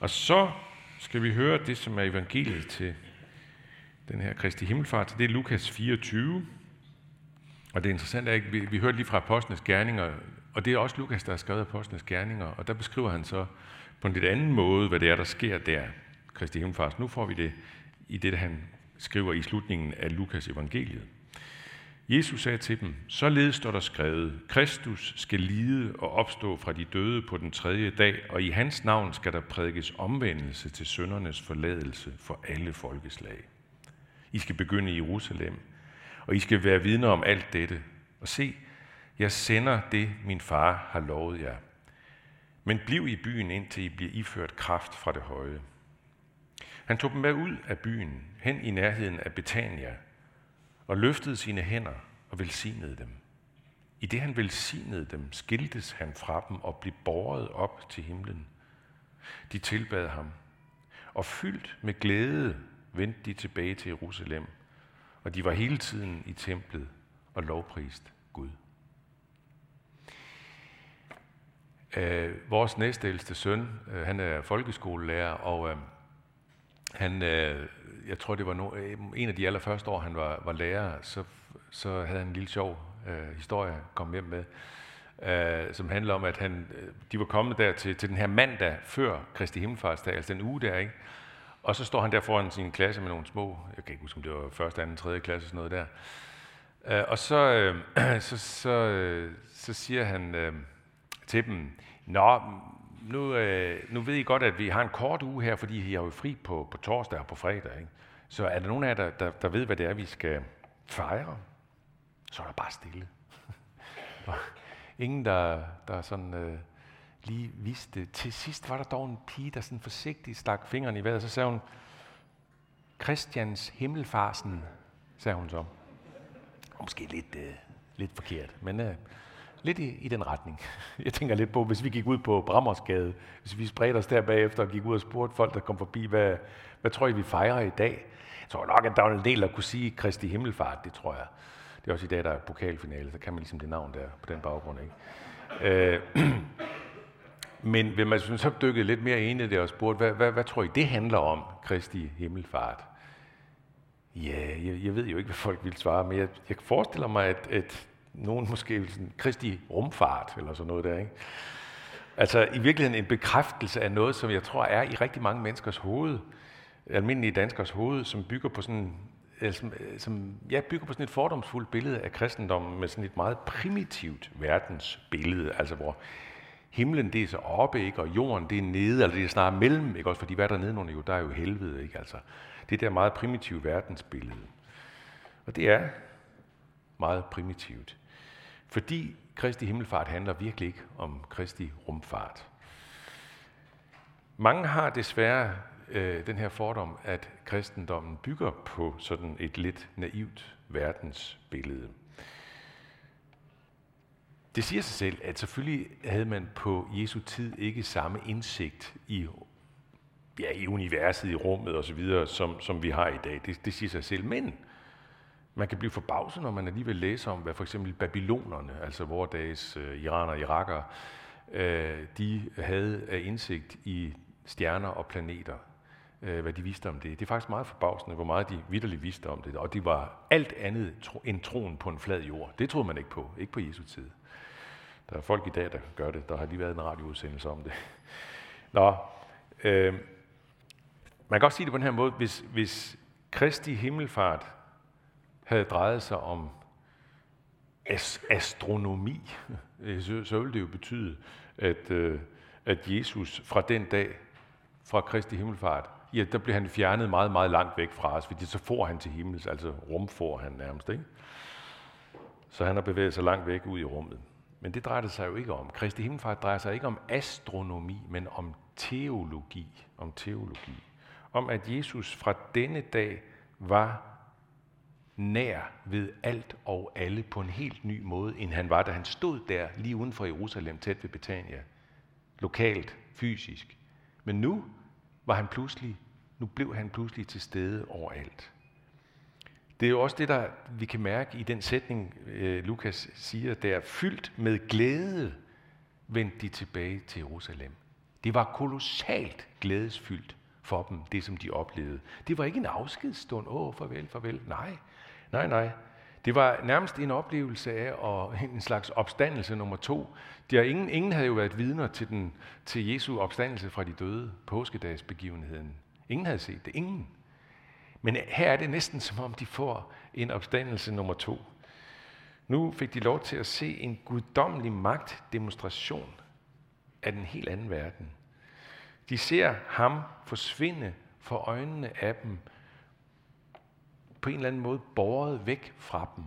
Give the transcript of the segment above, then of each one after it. Og så skal vi høre det, som er evangeliet til den her Kristi Himmelfart. Det er Lukas 24. Og det interessante er, at vi hørte lige fra Apostlenes Gerninger, og det er også Lukas, der har skrevet Apostlenes Gerninger, og der beskriver han så på en lidt anden måde, hvad det er, der sker der, Kristi Himmelfart. Nu får vi det i det, han skriver i slutningen af Lukas evangeliet. Jesus sagde til dem, således står der skrevet, Kristus skal lide og opstå fra de døde på den tredje dag, og i hans navn skal der prædikes omvendelse til syndernes forladelse for alle folkeslag. I skal begynde i Jerusalem, og I skal være vidner om alt dette. Og se, jeg sender det, min far har lovet jer. Men bliv i byen, indtil I bliver iført kraft fra det høje. Han tog dem med ud af byen, hen i nærheden af Betania, og løftede sine hænder og velsignede dem. I det han velsignede dem, skiltes han fra dem og blev båret op til himlen. De tilbad ham, og fyldt med glæde vendte de tilbage til Jerusalem, og de var hele tiden i templet og lovpriste Gud. Vores næstældste søn, han er folkeskolelærer, og jeg tror, det var en af de allerførste år, han var lærer, så havde han en lille sjov historie at komme hjem med, som handler om, at de var kommet der til den her mandag før Kristi Himmelfartsdag, altså den uge der, ikke? Og så står han der foran sin klasse med nogle små, jeg kan ikke huske, om det var første, anden, tredje klasse, sådan noget der. Og så siger han til dem, Nu ved I godt, at vi har en kort uge her, fordi I har jo fri på torsdag og på fredag. Ikke? Så er der nogen af jer, der ved, hvad det er, vi skal fejre? Så er der bare stille. Ingen, der sådan lige vidste. Til sidst var der dog en pige, der sådan forsigtigt stak fingrene i vejret, og så sagde hun, Kristians Himmelfarsen, sagde hun så. Måske lidt forkert, men lidt i den retning. Jeg tænker lidt på, hvis vi gik ud på Brammersgade, hvis vi spredte os der bagefter og gik ud og spurgte folk, der kom forbi, hvad tror I, vi fejrer i dag? Jeg tror nok, at der var en del, der kunne sige Kristi Himmelfart, det tror jeg. Det er også i dag, der er pokalfinale, så kan man ligesom det navn der på den baggrund, ikke? Men hvis man så dykkede lidt mere ind i det og spurgte, hvad tror I, det handler om, Kristi Himmelfart? Ja, jeg ved jo ikke, hvad folk vil svare, men jeg forestiller mig, at nogen måske sådan Kristi rumfart, eller sådan noget der, ikke? Altså i virkeligheden en bekræftelse af noget, som jeg tror er i rigtig mange menneskers hoved, almindelige danskers hoved, som bygger på sådan, bygger på sådan et fordomsfuldt billede af kristendommen, med sådan et meget primitivt verdensbillede, altså hvor himlen det er så oppe, ikke? Og jorden det er nede, eller det er snarere mellem, ikke? Også fordi hvad der er nedenunder, jo, der er jo helvede, ikke? Altså det der meget primitive verdensbillede. Og det er meget primitivt. Fordi Kristi Himmelfart handler virkelig ikke om Kristi rumfart. Mange har desværre den her fordom, at kristendommen bygger på sådan et lidt naivt verdensbillede. Det siger sig selv, at selvfølgelig havde man på Jesu tid ikke samme indsigt i universet, i rummet osv., som vi har i dag. Det siger sig selv, men man kan blive forbavset, når man alligevel læser om, hvad for eksempel babylonerne, altså vore dages iraner og irakere, de havde af indsigt i stjerner og planeter, hvad de vidste om det. Det er faktisk meget forbavsende, hvor meget de vitterligt vidste om det. Og det var alt andet end troen på en flad jord. Det troede man ikke på, ikke på Jesu tid. Der er folk i dag, der gør det. Der har lige været en radioudsendelse om det. Man kan også sige det på den her måde, hvis Kristi Himmelfart havde drejet sig om astronomi, så ville det jo betyde, at Jesus fra den dag, fra Kristi Himmelfart, der blev han fjernet meget, meget langt væk fra os, fordi så får han til himmels, altså rumfor han nærmest, ikke? Så han har bevæget sig langt væk ud i rummet. Men det drejer det sig jo ikke om. Kristi Himmelfart drejer sig ikke om astronomi, men om teologi. Om at Jesus fra denne dag var nær ved alt og alle på en helt ny måde, end han var, da han stod der lige uden for Jerusalem, tæt ved Betania. Lokalt, fysisk. Men nu blev han pludselig til stede overalt. Det er jo også det, der vi kan mærke i den sætning, Lukas siger, der fyldt med glæde vendte de tilbage til Jerusalem. Det var kolossalt glædesfyldt for dem, det som de oplevede. Det var ikke en afskedsstund. Farvel. Nej. Det var nærmest en oplevelse af, og en slags opstandelse nummer 2. Ingen havde jo været vidner til Jesu opstandelse fra de døde, påskedagsbegivenheden. Ingen havde set det. Ingen. Men her er det næsten som om, de får en opstandelse nummer 2. Nu fik de lov til at se en guddommelig magtdemonstration af den helt anden verden. De ser ham forsvinde for øjnene af dem, på en eller anden måde båret væk fra dem.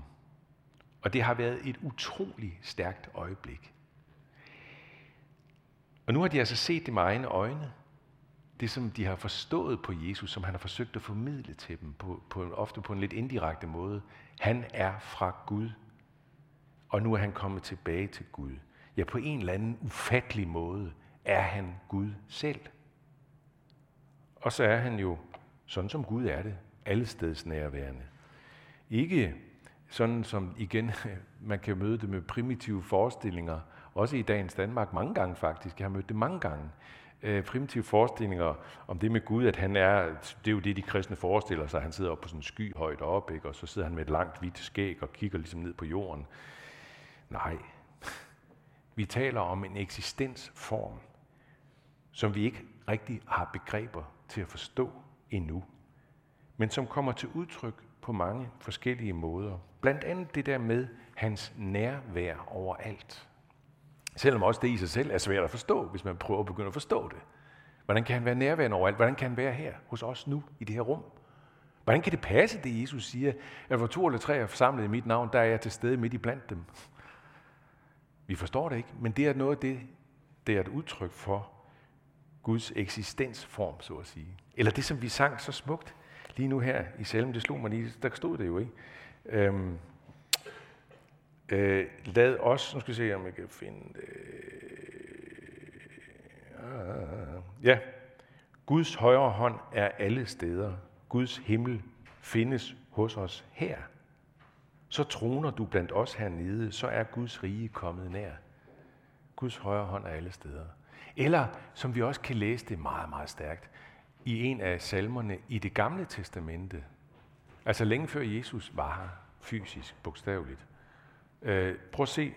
Og det har været et utroligt stærkt øjeblik. Og nu har de altså set det med egne øjne. Det, som de har forstået på Jesus, som han har forsøgt at formidle til dem, ofte på en lidt indirekte måde. Han er fra Gud, og nu er han kommet tilbage til Gud. Ja, på en eller anden ufattelig måde er han Gud selv. Og så er han jo, sådan som Gud er det, allesteds nærværende. Ikke sådan som, igen, man kan møde det med primitive forestillinger, også i dagens Danmark, mange gange faktisk, jeg har mødt det mange gange, primitive forestillinger om det med Gud, at han er, det er jo det, de kristne forestiller sig, han sidder oppe på sådan en sky højt op, ikke? Og så sidder han med et langt hvidt skæg og kigger ligesom ned på jorden. Nej, vi taler om en eksistensform, som vi ikke rigtig har begreber til at forstå endnu, men som kommer til udtryk på mange forskellige måder. Blandt andet det der med hans nærvær overalt. Selvom også det i sig selv er svært at forstå, hvis man prøver at begynde at forstå det. Hvordan kan han være nærværende overalt? Hvordan kan han være her hos os nu, i det her rum? Hvordan kan det passe, det Jesus siger, at hvor 2 eller 3 er forsamlet i mit navn, der er jeg til stede midt i blandt dem? Vi forstår det ikke, men det er noget af det, det er et udtryk for Guds eksistensform, så at sige. Eller det, som vi sang så smukt lige nu her i salmen, det slog mig lige, der stod det jo, ikke? Lad os, nu skal jeg se, om jeg kan finde det. Ja, Guds højre hånd er alle steder. Guds himmel findes hos os her. Så troner du blandt os hernede, så er Guds rige kommet nær. Guds højre hånd er alle steder. Eller, som vi også kan læse det meget, meget stærkt, i en af salmerne i det gamle testamente, altså længe før Jesus var her, fysisk, bogstaveligt. Prøv at se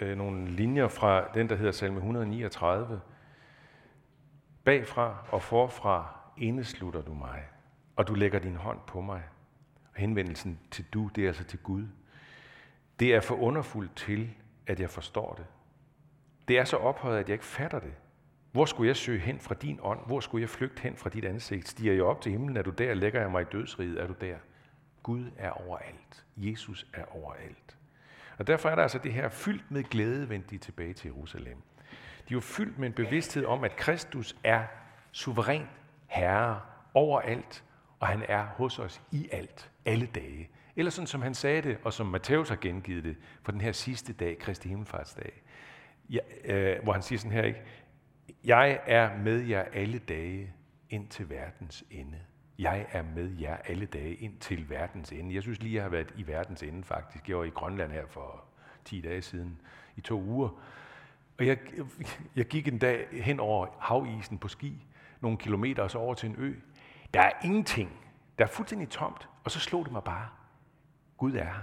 nogle linjer fra den, der hedder salme 139. Bagfra og forfra indeslutter du mig, og du lægger din hånd på mig. Og henvendelsen til du, det er altså til Gud. Det er for underfuldt til, at jeg forstår det. Det er så ophøjet, at jeg ikke fatter det. Hvor skulle jeg søge hen fra din ånd? Hvor skulle jeg flygte hen fra dit ansigt? Stiger jeg op til himlen? Er du der? Lægger jeg mig i dødsriget? Er du der? Gud er overalt. Jesus er overalt. Og derfor er der altså det her fyldt med glæde, vendte de tilbage til Jerusalem. De var fyldt med en bevidsthed om, at Kristus er suveræn herre overalt, og han er hos os i alt, alle dage. Eller sådan som han sagde det, og som Matthæus har gengivet det, for den her sidste dag, Kristi Himmelfartsdag, hvor han siger sådan her, ikke? Jeg er med jer alle dage ind til verdens ende. Jeg er med jer alle dage ind til verdens ende. Jeg synes lige, jeg har været i verdens ende faktisk. Jeg var i Grønland her for 10 dage siden, i 2 uger. Og jeg gik en dag hen over havisen på ski, nogle kilometer og så over til en ø. Der er ingenting. Der er fuldstændig tomt. Og så slog det mig bare. Gud er her.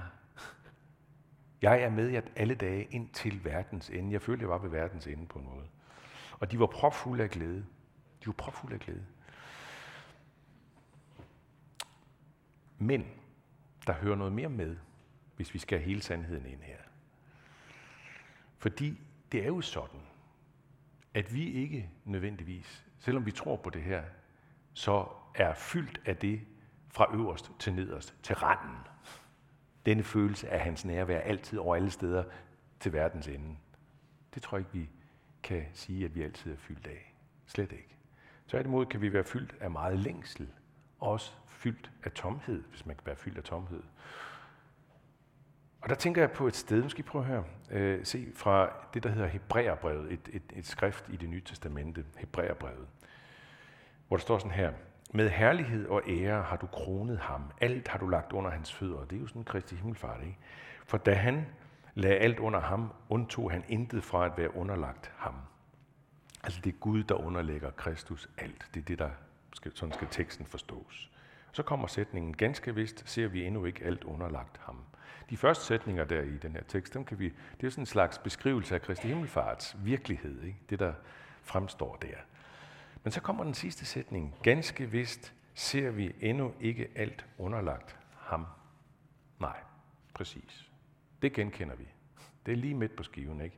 Jeg er med jer alle dage ind til verdens ende. Jeg følte, jeg var ved verdens ende på en måde. Og de var propfulde af glæde. Men der hører noget mere med, hvis vi skal have hele sandheden ind her. Fordi det er jo sådan, at vi ikke nødvendigvis, selvom vi tror på det her, så er fyldt af det fra øverst til nederst, til randen. Denne følelse af hans nærvær altid over alle steder til verdens ende. Det tror jeg ikke, vi kan sige, at vi altid er fyldt af. Slet ikke. Tværtimod kan vi være fyldt af meget længsel, også fyldt af tomhed, hvis man kan være fyldt af tomhed. Og der tænker jeg på et sted, nu skal I prøve at høre, se fra det, der hedder Hebræerbrevet, et skrift i Det Nye Testamente, Hebræerbrevet, hvor der står sådan her, med herlighed og ære har du kronet ham, alt har du lagt under hans fødder. Det er jo sådan Kristi Himmelfart, ikke? For da han lagde alt under ham, undtog han intet fra at være underlagt ham. Altså det er Gud, der underlægger Kristus alt. Det er det, der sådan skal teksten forstås. Så kommer sætningen, ganske vist ser vi endnu ikke alt underlagt ham. De første sætninger der i den her tekst, det er sådan en slags beskrivelse af Kristi Himmelfarts virkelighed, ikke? Det der fremstår der. Men så kommer den sidste sætning, ganske vist ser vi endnu ikke alt underlagt ham. Nej, præcis. Det genkender vi. Det er lige midt på skiven, ikke?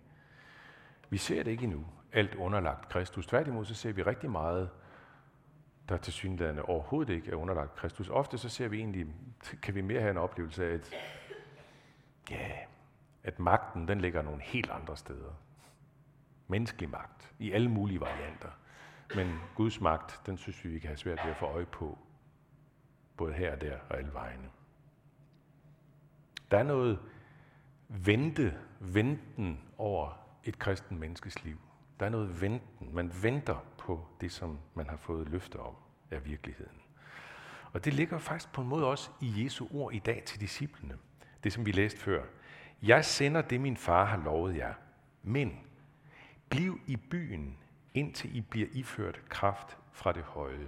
Vi ser det ikke endnu, alt underlagt Kristus. Tværtimod så ser vi rigtig meget, der tilsyneladende overhovedet ikke er underlagt Kristus. Ofte så ser vi egentlig, kan vi mere have en oplevelse af, at magten den ligger nogle helt andre steder. Menneskelig magt, i alle mulige varianter. Men Guds magt, den synes vi kan have svært ved at få øje på, både her og der og alle vegne. Der er noget venten over et kristen menneskes liv. Der er noget venten. Man venter på det, som man har fået løfter om af virkeligheden. Og det ligger faktisk på en måde også i Jesu ord i dag til disciplene. Det, som vi læste før. Jeg sender det, min far har lovet jer. Men bliv i byen, indtil I bliver iført kraft fra det høje.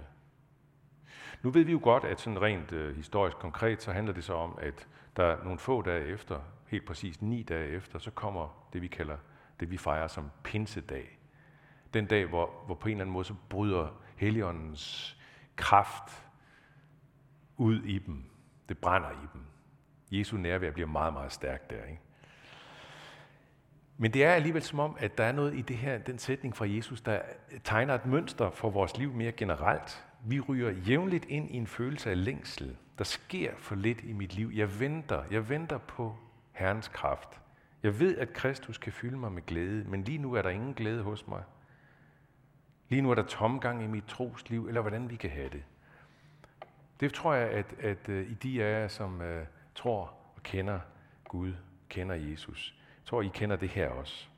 Nu ved vi jo godt, at sådan rent historisk konkret, så handler det så om, at der nogle få dage efter, helt præcis 9 dage efter, så kommer det, vi kalder det, vi fejrer som pinsedag. Den dag, hvor på en eller anden måde, så bryder Helligåndens kraft ud i dem. Det brænder i dem. Jesu nærvær bliver meget, meget stærkt der, ikke? Men det er alligevel som om, at der er noget i det her, den sætning fra Jesus, der tegner et mønster for vores liv mere generelt. Vi ryger jævnligt ind i en følelse af længsel. Der sker for lidt i mit liv. Jeg venter på Herrens kraft. Jeg ved, at Kristus kan fylde mig med glæde, men lige nu er der ingen glæde hos mig. Lige nu er der tomgang i mit trosliv, eller hvordan vi kan have det. Det tror jeg, at i de af jer, som tror og kender Gud, kender Jesus, jeg tror, I kender det her også.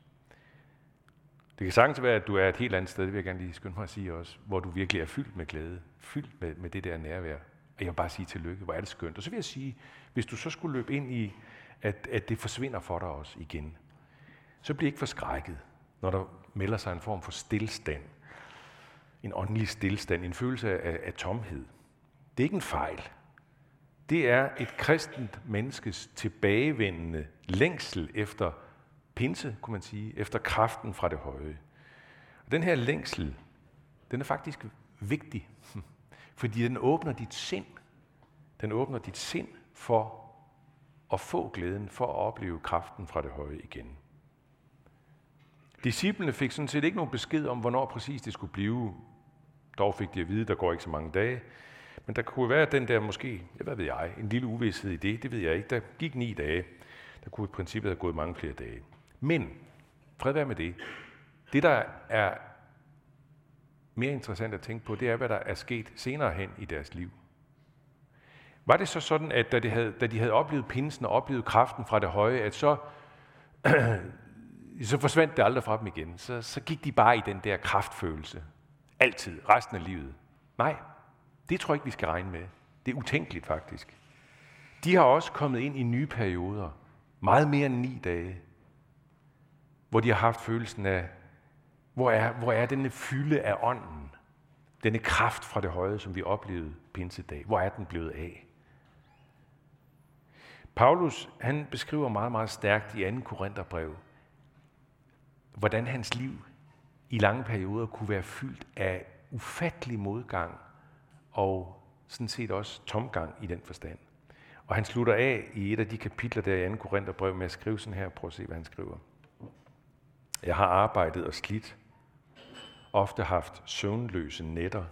Det kan sagtens være, at du er et helt andet sted, det vil jeg gerne lige skynde mig at sige også, hvor du virkelig er fyldt med glæde, fyldt med det der nærvær. Og jeg vil bare sige tillykke, hvor er det skønt. Og så vil jeg sige, hvis du så skulle løbe ind i, at det forsvinder for dig også igen, så bliver ikke forskrækket, når der melder sig en form for stilstand. En åndelig stilstand, en følelse af tomhed. Det er ikke en fejl. Det er et kristent menneskes tilbagevendende længsel efter pinse, kunne man sige, efter kraften fra det høje. Og den her længsel, den er faktisk vigtig, fordi den åbner dit sind. Den åbner dit sind for at få glæden, for at opleve kraften fra det høje igen. Disciplene fik sådan set ikke nogen besked om, hvornår præcis det skulle blive. Dog fik de at vide, der går ikke så mange dage. Men der kunne være den der måske, hvad ved jeg, en lille uvished i det ved jeg ikke. Der gik 9 dage. Der kunne i princippet have gået mange flere dage. Men, fred være med det. Det, der er mere interessant at tænke på, det er, hvad der er sket senere hen i deres liv. Var det så sådan, at da de havde oplevet pinsen og oplevet kraften fra det høje, at så forsvandt det aldrig fra dem igen? Så gik de bare i den der kraftfølelse. Altid. Resten af livet. Nej, det tror jeg ikke, vi skal regne med. Det er utænkeligt faktisk. De har også kommet ind i nye perioder. Meget mere end 9 dage. Hvor de har haft følelsen af, hvor er denne fylde af ånden? Denne kraft fra det høje, som vi oplevede pinsedag. Hvor er den blevet af? Paulus, han beskriver meget, meget stærkt i 2. Korinther-brevet, hvordan hans liv i lange perioder kunne være fyldt af ufattelig modgang og sådan set også tomgang i den forstand. Og han slutter af i et af de kapitler der i 2. Korinther-brevet med at skrive sådan her. Prøv at se, hvad han skriver. Jeg har arbejdet og slidt, ofte haft søvnløse nætter,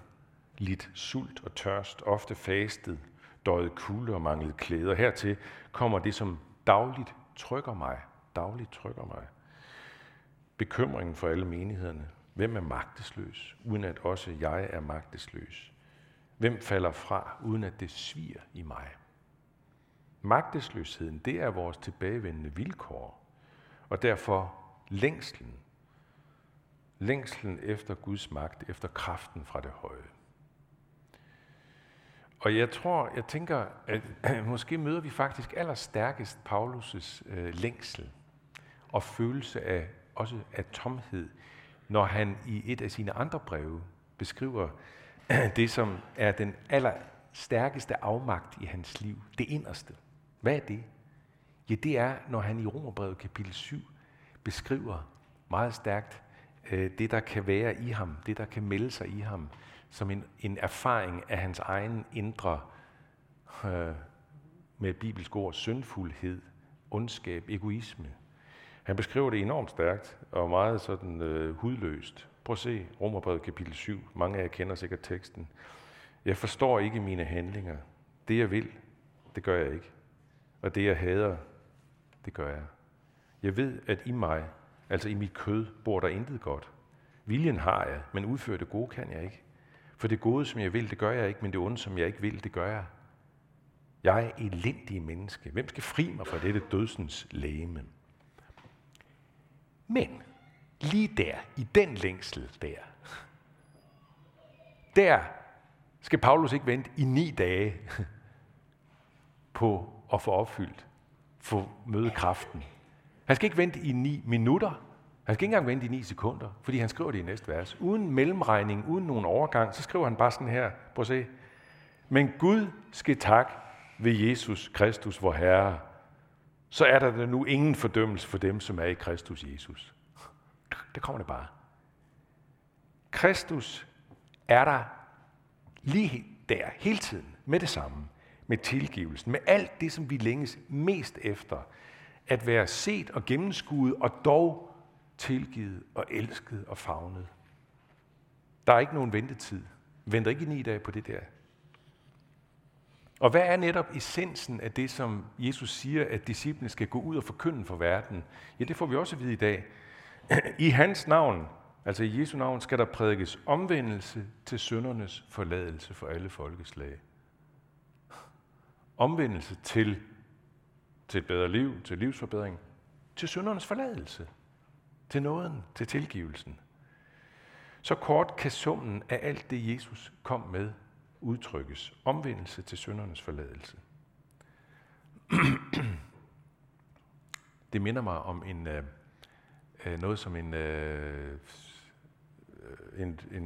lidt sult og tørst, ofte fastet, døjet kulde og manglet klæder. Hertil kommer det, som dagligt trykker mig. Bekymringen for alle menighederne. Hvem er magtesløs, uden at også jeg er magtesløs? Hvem falder fra, uden at det sviger i mig? Magtesløsheden, det er vores tilbagevendende vilkår, og derfor længslen. Længslen efter Guds magt, efter kraften fra det høje. Og jeg tænker, at måske møder vi faktisk allerstærkest Paulus' længsel og følelse af tomhed når han i et af sine andre breve beskriver det, som er den allerstærkeste afmagt i hans liv, det inderste. Hvad er det? Ja, det er, når han i Romerbrevet kapitel 7 beskriver meget stærkt det, der kan være i ham, det, der kan melde sig i ham, som en erfaring af hans egen indre, med bibelsk ord, syndfuldhed, ondskab, egoisme. Han beskriver det enormt stærkt og meget sådan hudløst. Prøv at se Romerbrevet kapitel 7. Mange af jer kender sikkert teksten. Jeg forstår ikke mine handlinger. Det jeg vil, det gør jeg ikke. Og det jeg hader, det gør jeg. Jeg ved, at i mig, altså i mit kød, bor der intet godt. Viljen har jeg, men udføre det gode kan jeg ikke. For det gode, som jeg vil, det gør jeg ikke, men det onde, som jeg ikke vil, det gør jeg. Jeg er elendige menneske. Hvem skal fri mig fra dette dødsens legeme? Men lige der, i den længsel der skal Paulus ikke vente i 9 dage på at få opfyldt, få møde kraften. Han skal ikke vente i 9 minutter. Han skal ikke engang vente i 9 sekunder, fordi han skriver det i næste vers. Uden mellemregning, uden nogen overgang, så skriver han bare sådan her. Prøv at se. Men Gud skal tak ved Jesus Kristus, vor Herre. Så er der nu ingen fordømmelse for dem, som er i Kristus Jesus. Der kommer det bare. Kristus er der lige der, hele tiden, med det samme, med tilgivelsen, med alt det, som vi længes mest efter, at være set og gennemskuet, og dog tilgivet og elsket og favnet. Der er ikke nogen ventetid. Venter ikke i 9 dage på det der. Og hvad er netop essensen af det, som Jesus siger, at disciplene skal gå ud og forkynde for verden? Ja, det får vi også at vide i dag. I hans navn, altså i Jesu navn, skal der prædikes omvendelse til syndernes forladelse for alle folkeslag. Omvendelse til et bedre liv, til livsforbedring, til syndernes forladelse, til nåden, til tilgivelsen. Så kort kan summen af alt det, Jesus kom med, udtrykkes. Omvendelse til syndernes forladelse. Det minder mig om noget, som en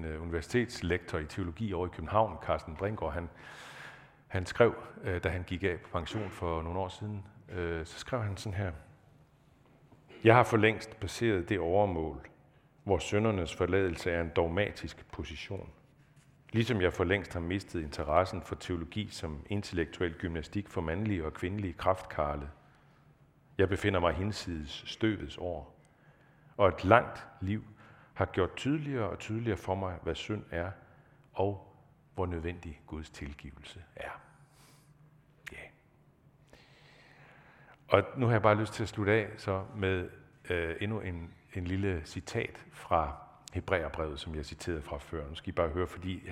universitetslektor i teologi over i København, Carsten Brindgaard, han skrev, da han gik af på pension for nogle år siden, så skrev han sådan her: Jeg har for længst passeret det overmål, hvor syndernes forladelse er en dogmatisk position. Ligesom jeg for længst har mistet interessen for teologi som intellektuel gymnastik for mandlige og kvindelige kraftkarle. Jeg befinder mig hinsides støvets år, og et langt liv har gjort tydeligere og tydeligere for mig, hvad synd er, og hvor nødvendig Guds tilgivelse er. Ja. Og nu har jeg bare lyst til at slutte af så med endnu en lille citat fra Hebræerbrevet, som jeg citerede fra før. Nu skal I bare høre, fordi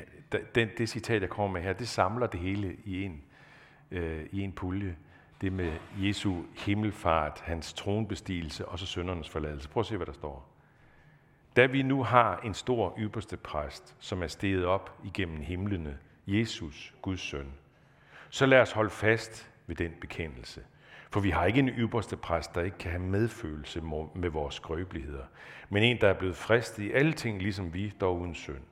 det citat, jeg kommer med her, det samler det hele i en pulje. Det med Jesu himmelfart, hans tronbestigelse og så syndernes forladelse. Prøv at se, hvad der står. Da vi nu har en stor ypperste præst, som er steget op igennem himlene, Jesus, Guds søn, så lad os holde fast ved den bekendelse. For vi har ikke en ypperste præst, der ikke kan have medfølelse med vores skrøbeligheder, men en, der er blevet fristet i alle ting, ligesom vi, dog uden synd.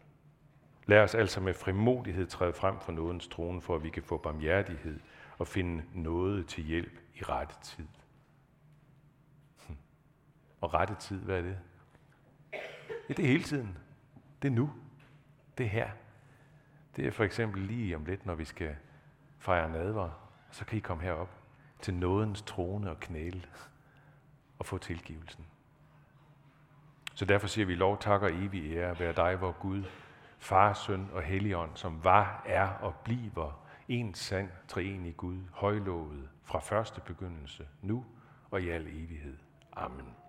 Lad os altså med frimodighed træde frem for nådens trone, for at vi kan få barmhjertighed og finde nåde til hjælp i rette tid. Og rette tid, hvad er det? Ja, det er hele tiden. Det er nu. Det er her. Det er for eksempel lige om lidt, når vi skal fejre nadver, så kan I komme herop til nådens trone og knæle og få tilgivelsen. Så derfor siger vi lov, tak og evig ære være dig, vor Gud, Far, Søn og Helligånd, som var, er og bliver en sand treenig Gud, højlovet fra første begyndelse, nu og i al evighed. Amen.